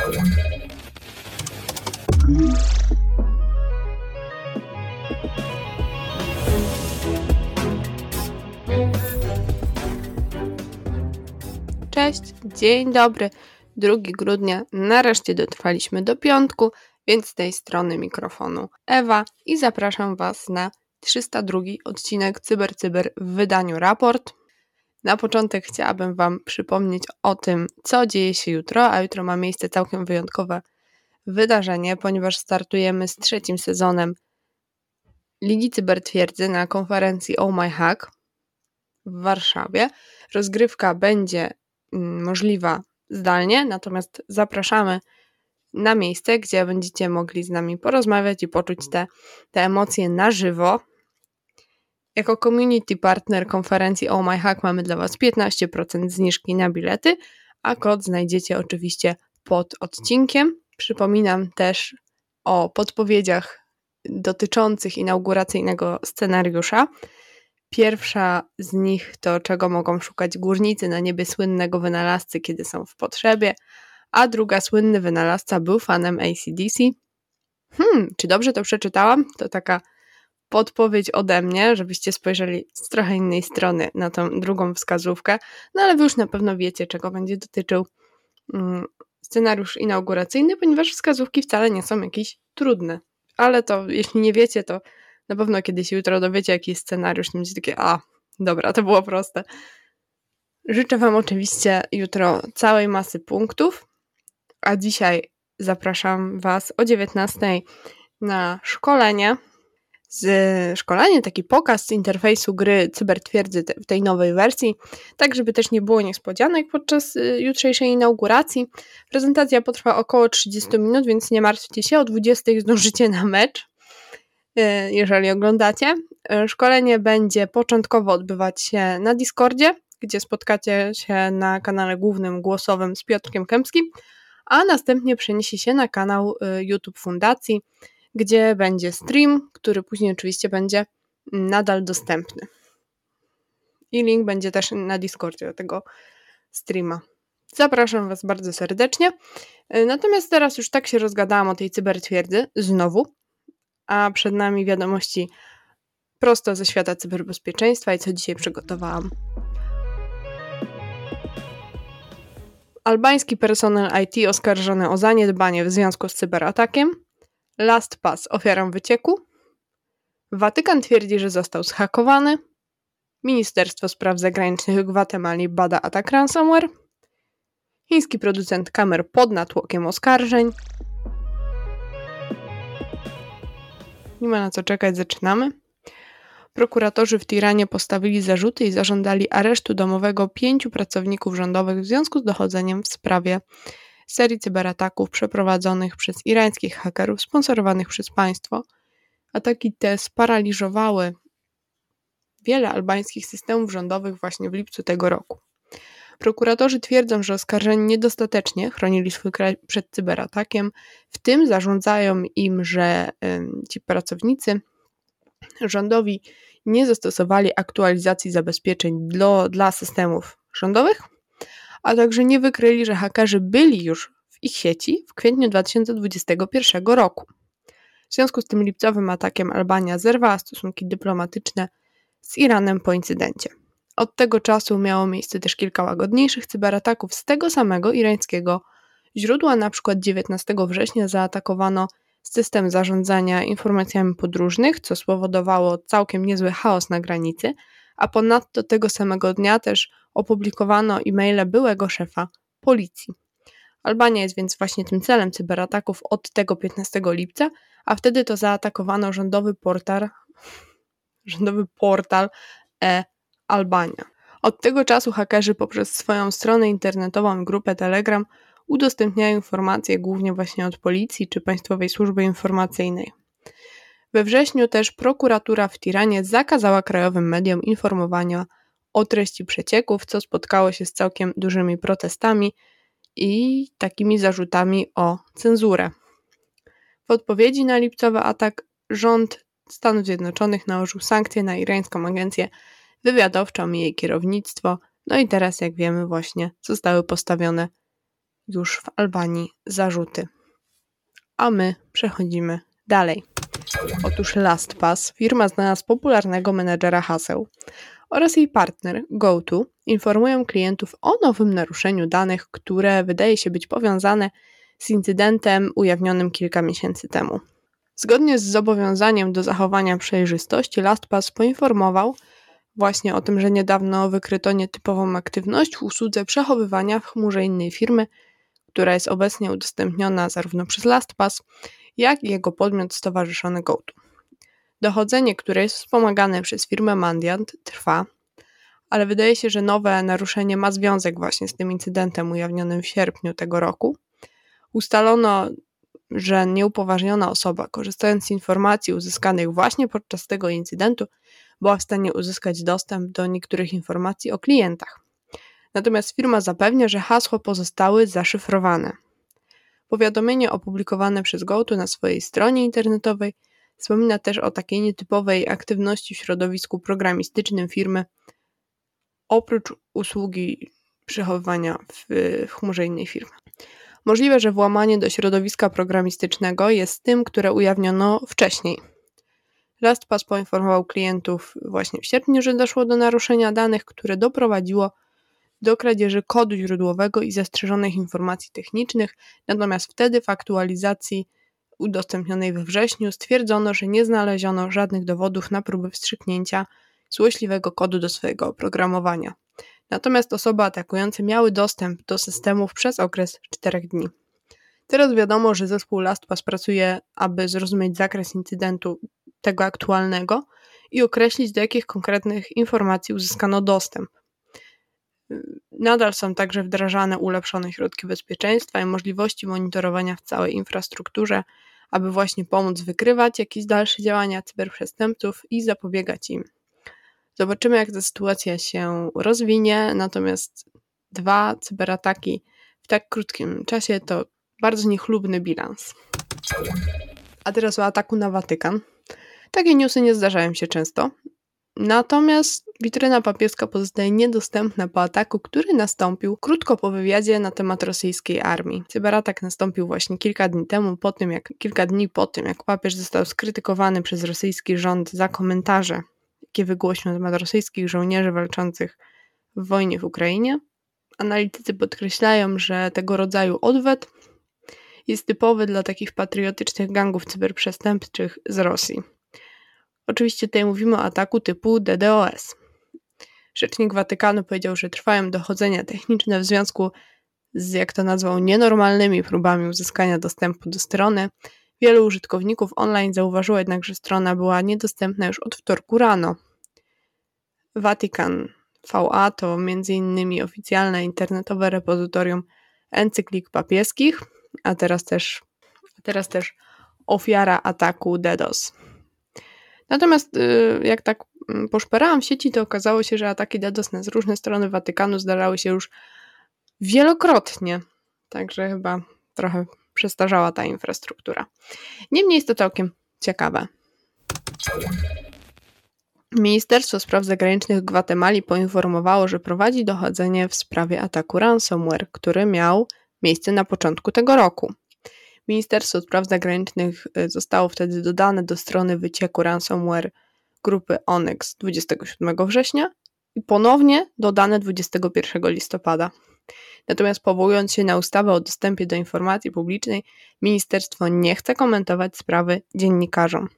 historia. Cześć, dzień dobry. 2 grudnia, nareszcie dotrwaliśmy do piątku, więc z tej strony mikrofonu Ewa i zapraszam Was na 302 odcinek CyberCyber w wydaniu raport. Na początek chciałabym Wam przypomnieć o tym, co dzieje się jutro, a jutro ma miejsce całkiem wyjątkowe wydarzenie, ponieważ startujemy z 3. sezonem Ligi Cybertwierdzy na konferencji Oh My Hack w Warszawie. Rozgrywka będzie możliwa zdalnie, natomiast zapraszamy na miejsce, gdzie będziecie mogli z nami porozmawiać i poczuć te emocje na żywo. Jako community partner konferencji Oh My Hack mamy dla Was 15% zniżki na bilety, a kod znajdziecie oczywiście pod odcinkiem. Przypominam też o podpowiedziach dotyczących inauguracyjnego scenariusza. Pierwsza z nich to, czego mogą szukać górnicy na niebie słynnego wynalazcy, kiedy są w potrzebie, a druga, słynny wynalazca był fanem AC/DC. Czy dobrze to przeczytałam? To taka podpowiedź ode mnie, żebyście spojrzeli z trochę innej strony na tą drugą wskazówkę, no ale wy już na pewno wiecie, czego będzie dotyczył scenariusz inauguracyjny, ponieważ wskazówki wcale nie są jakieś trudne. Ale to, jeśli nie wiecie, to na pewno kiedyś jutro dowiecie, jaki jest scenariusz, to będzie takie, dobra, to było proste. Życzę Wam oczywiście jutro całej masy punktów, a dzisiaj zapraszam Was o 19:00 na szkolenie. Szkolenie, taki pokaz z interfejsu gry Cybertwierdzy w tej nowej wersji, tak żeby też nie było niespodzianek podczas jutrzejszej inauguracji. Prezentacja potrwa około 30 minut, więc nie martwcie się, o 20:00 zdążycie na mecz, jeżeli oglądacie. Szkolenie będzie początkowo odbywać się na Discordzie, gdzie spotkacie się na kanale głównym głosowym z Piotrkiem Kębskim, a następnie przeniesie się na kanał YouTube Fundacji, gdzie będzie stream, który później oczywiście będzie nadal dostępny. I link będzie też na Discordzie do tego streama. Zapraszam Was bardzo serdecznie. Natomiast teraz już tak się rozgadałam o tej cybertwierdzy znowu, a przed nami wiadomości prosto ze świata cyberbezpieczeństwa i co dzisiaj przygotowałam. Albański personel IT oskarżony o zaniedbanie w związku z cyberatakiem. Last Pass ofiarą wycieku. Watykan twierdzi, że został zhakowany. Ministerstwo Spraw Zagranicznych Gwatemali bada atak ransomware. Chiński producent kamer pod natłokiem oskarżeń. Nie ma na co czekać, zaczynamy. Prokuratorzy w Tiranie postawili zarzuty i zażądali aresztu domowego 5 pracowników rządowych w związku z dochodzeniem w sprawie serii cyberataków przeprowadzonych przez irańskich hakerów sponsorowanych przez państwo. Ataki te sparaliżowały wiele albańskich systemów rządowych właśnie w lipcu tego roku. Prokuratorzy twierdzą, że oskarżeni niedostatecznie chronili swój kraj przed cyberatakiem, w tym zarządzają im, że ci pracownicy rządowi nie zastosowali aktualizacji zabezpieczeń dla systemów rządowych, a także nie wykryli, że hakerzy byli już w ich sieci w kwietniu 2021 roku. W związku z tym lipcowym atakiem Albania zerwała stosunki dyplomatyczne z Iranem po incydencie. Od tego czasu miało miejsce też kilka łagodniejszych cyberataków z tego samego irańskiego źródła. Na przykład 19 września zaatakowano system zarządzania informacjami podróżnych, co spowodowało całkiem niezły chaos na granicy, a ponadto tego samego dnia też opublikowano e-maile byłego szefa policji. Albania jest więc właśnie tym celem cyberataków od tego 15 lipca, a wtedy to zaatakowano rządowy portal e-Albania. Od tego czasu hakerzy poprzez swoją stronę internetową i grupę Telegram udostępniają informacje głównie właśnie od policji czy Państwowej Służby Informacyjnej. We wrześniu też prokuratura w Tiranie zakazała krajowym mediom informowania o treści przecieków, co spotkało się z całkiem dużymi protestami i takimi zarzutami o cenzurę. W odpowiedzi na lipcowy atak rząd Stanów Zjednoczonych nałożył sankcje na irańską agencję wywiadowczą i jej kierownictwo. No i teraz, jak wiemy, właśnie zostały postawione już w Albanii zarzuty. A my przechodzimy dalej. Otóż Last Pass, firma znana z popularnego menedżera haseł, oraz jej partner GoTo informują klientów o nowym naruszeniu danych, które wydaje się być powiązane z incydentem ujawnionym kilka miesięcy temu. Zgodnie z zobowiązaniem do zachowania przejrzystości, LastPass poinformował właśnie o tym, że niedawno wykryto nietypową aktywność w usłudze przechowywania w chmurze innej firmy, która jest obecnie udostępniona zarówno przez LastPass, jak i jego podmiot stowarzyszony GoTo. Dochodzenie, które jest wspomagane przez firmę Mandiant, trwa, ale wydaje się, że nowe naruszenie ma związek właśnie z tym incydentem ujawnionym w sierpniu tego roku. Ustalono, że nieupoważniona osoba, korzystając z informacji uzyskanych właśnie podczas tego incydentu, była w stanie uzyskać dostęp do niektórych informacji o klientach. Natomiast firma zapewnia, że hasła pozostały zaszyfrowane. Powiadomienie opublikowane przez GoTo na swojej stronie internetowej wspomina też o takiej nietypowej aktywności w środowisku programistycznym firmy, oprócz usługi przechowywania w chmurze innej firmy. Możliwe, że włamanie do środowiska programistycznego jest tym, które ujawniono wcześniej. LastPass poinformował klientów właśnie w sierpniu, że doszło do naruszenia danych, które doprowadziło do kradzieży kodu źródłowego i zastrzeżonych informacji technicznych, natomiast wtedy w aktualizacji udostępnionej we wrześniu stwierdzono, że nie znaleziono żadnych dowodów na próby wstrzyknięcia złośliwego kodu do swojego oprogramowania. Natomiast osoby atakujące miały dostęp do systemów przez okres 4 dni. Teraz wiadomo, że zespół LastPass pracuje, aby zrozumieć zakres incydentu tego aktualnego i określić, do jakich konkretnych informacji uzyskano dostęp. Nadal są także wdrażane ulepszone środki bezpieczeństwa i możliwości monitorowania w całej infrastrukturze, aby właśnie pomóc wykrywać jakieś dalsze działania cyberprzestępców i zapobiegać im. Zobaczymy, jak ta sytuacja się rozwinie, natomiast 2 cyberataki w tak krótkim czasie to bardzo niechlubny bilans. A teraz o ataku na Watykan. Takie newsy nie zdarzają się często, natomiast witryna papieska pozostaje niedostępna po ataku, który nastąpił krótko po wywiadzie na temat rosyjskiej armii. Cyberatak nastąpił właśnie kilka dni po tym, jak papież został skrytykowany przez rosyjski rząd za komentarze, jakie wygłosił na temat rosyjskich żołnierzy walczących w wojnie w Ukrainie. Analitycy podkreślają, że tego rodzaju odwet jest typowy dla takich patriotycznych gangów cyberprzestępczych z Rosji. Oczywiście tutaj mówimy o ataku typu DDoS. Rzecznik Watykanu powiedział, że trwają dochodzenia techniczne w związku z, jak to nazwał, nienormalnymi próbami uzyskania dostępu do strony. Wielu użytkowników online zauważyło jednak, że strona była niedostępna już od wtorku rano. Watykan VA to m.in. oficjalne internetowe repozytorium encyklik papieskich, a teraz też ofiara ataku DDoS. Natomiast jak tak poszperałam w sieci, to okazało się, że ataki DDoS na różne strony Watykanu zdarzały się już wielokrotnie. Także chyba trochę przestarzała ta infrastruktura. Niemniej jest to całkiem ciekawe. Ministerstwo Spraw Zagranicznych Gwatemali poinformowało, że prowadzi dochodzenie w sprawie ataku ransomware, który miał miejsce na początku tego roku. Ministerstwo Spraw Zagranicznych zostało wtedy dodane do strony wycieku ransomware grupy ONYX 27 września i ponownie dodane 21 listopada. Natomiast powołując się na ustawę o dostępie do informacji publicznej, ministerstwo nie chce komentować sprawy dziennikarzom.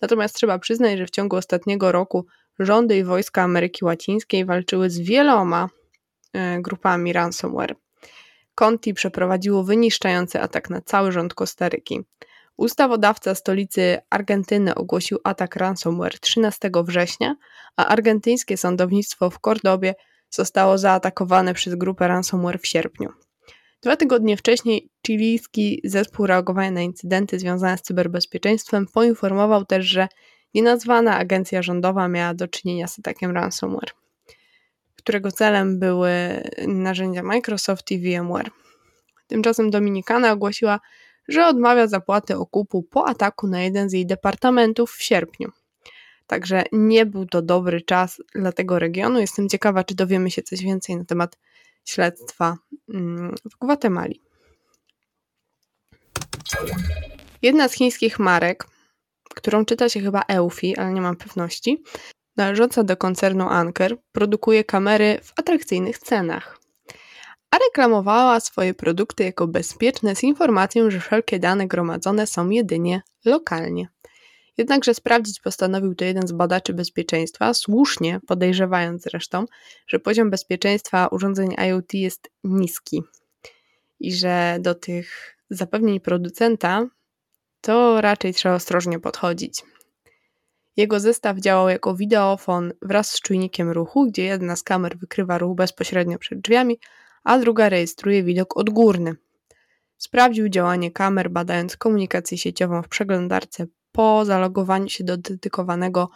Natomiast trzeba przyznać, że w ciągu ostatniego roku rządy i wojska Ameryki Łacińskiej walczyły z wieloma grupami ransomware. Conti przeprowadziło wyniszczający atak na cały rząd Kostaryki. Ustawodawca stolicy Argentyny ogłosił atak ransomware 13 września, a argentyńskie sądownictwo w Kordobie zostało zaatakowane przez grupę ransomware w sierpniu. 2 tygodnie wcześniej chilijski zespół reagowania na incydenty związane z cyberbezpieczeństwem poinformował też, że nienazwana agencja rządowa miała do czynienia z atakiem ransomware, którego celem były narzędzia Microsoft i VMware. Tymczasem Dominikana ogłosiła, że odmawia zapłaty okupu po ataku na jeden z jej departamentów w sierpniu. Także nie był to dobry czas dla tego regionu. Jestem ciekawa, czy dowiemy się coś więcej na temat śledztwa w Gwatemali. Jedna z chińskich marek, którą czyta się chyba Eufy, ale nie mam pewności, należąca do koncernu Anker, produkuje kamery w atrakcyjnych cenach. A reklamowała swoje produkty jako bezpieczne z informacją, że wszelkie dane gromadzone są jedynie lokalnie. Jednakże sprawdzić postanowił to jeden z badaczy bezpieczeństwa, słusznie podejrzewając zresztą, że poziom bezpieczeństwa urządzeń IoT jest niski i że do tych zapewnień producenta to raczej trzeba ostrożnie podchodzić. Jego zestaw działał jako wideofon wraz z czujnikiem ruchu, gdzie jedna z kamer wykrywa ruch bezpośrednio przed drzwiami, a druga rejestruje widok odgórny. Sprawdził działanie kamer, badając komunikację sieciową w przeglądarce po zalogowaniu się do dedykowanego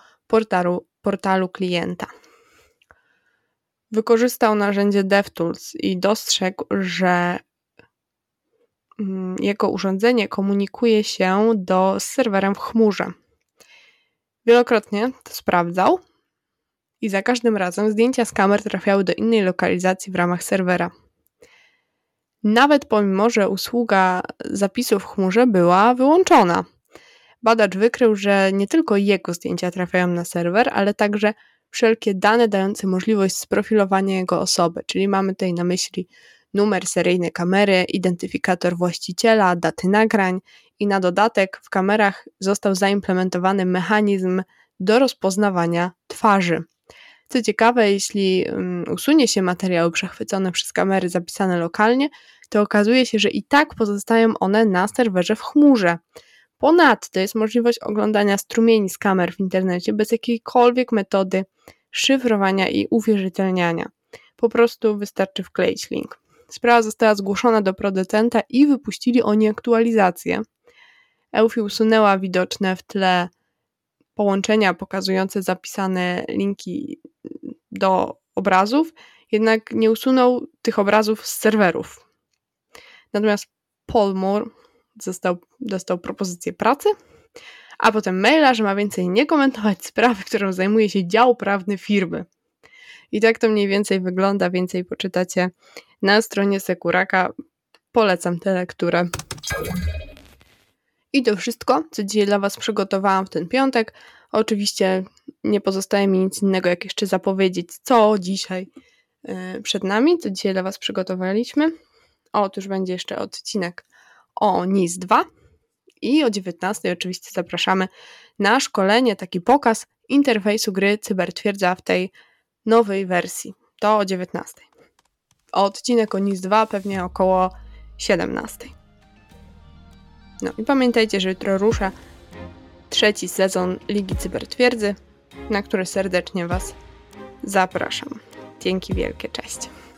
portalu klienta. Wykorzystał narzędzie DevTools i dostrzegł, że jego urządzenie komunikuje się z serwerem w chmurze. Wielokrotnie to sprawdzał i za każdym razem zdjęcia z kamer trafiały do innej lokalizacji w ramach serwera. Nawet pomimo, że usługa zapisów w chmurze była wyłączona. Badacz wykrył, że nie tylko jego zdjęcia trafiają na serwer, ale także wszelkie dane dające możliwość sprofilowania jego osoby, czyli mamy tutaj na myśli numer seryjny kamery, identyfikator właściciela, daty nagrań i na dodatek w kamerach został zaimplementowany mechanizm do rozpoznawania twarzy. Co ciekawe, jeśli usunie się materiały przechwycone przez kamery zapisane lokalnie, to okazuje się, że i tak pozostają one na serwerze w chmurze. Ponadto jest możliwość oglądania strumieni z kamer w internecie bez jakiejkolwiek metody szyfrowania i uwierzytelniania. Po prostu wystarczy wkleić link. Sprawa została zgłoszona do producenta i wypuścili oni aktualizację. Eufy usunęła widoczne w tle połączenia pokazujące zapisane linki do obrazów, jednak nie usunął tych obrazów z serwerów. Natomiast Paul Moore dostał propozycję pracy, a potem maila, że ma więcej nie komentować sprawy, którą zajmuje się dział prawny firmy. I tak to mniej więcej wygląda, więcej poczytacie na stronie Sekuraka. Polecam tę lekturę. I to wszystko, co dzisiaj dla Was przygotowałam w ten piątek. Oczywiście nie pozostaje mi nic innego, jak jeszcze zapowiedzieć, co dzisiaj przed nami, co dzisiaj dla Was przygotowaliśmy. Otóż będzie jeszcze odcinek o NIS 2 i o 19 oczywiście zapraszamy na szkolenie, taki pokaz interfejsu gry Cybertwierdza w tej nowej wersji. To o 19. Odcinek o NIS 2 pewnie około 17. No i pamiętajcie, że jutro rusza 3. sezon Ligi Cybertwierdzy, na który serdecznie Was zapraszam. Dzięki wielkie, cześć!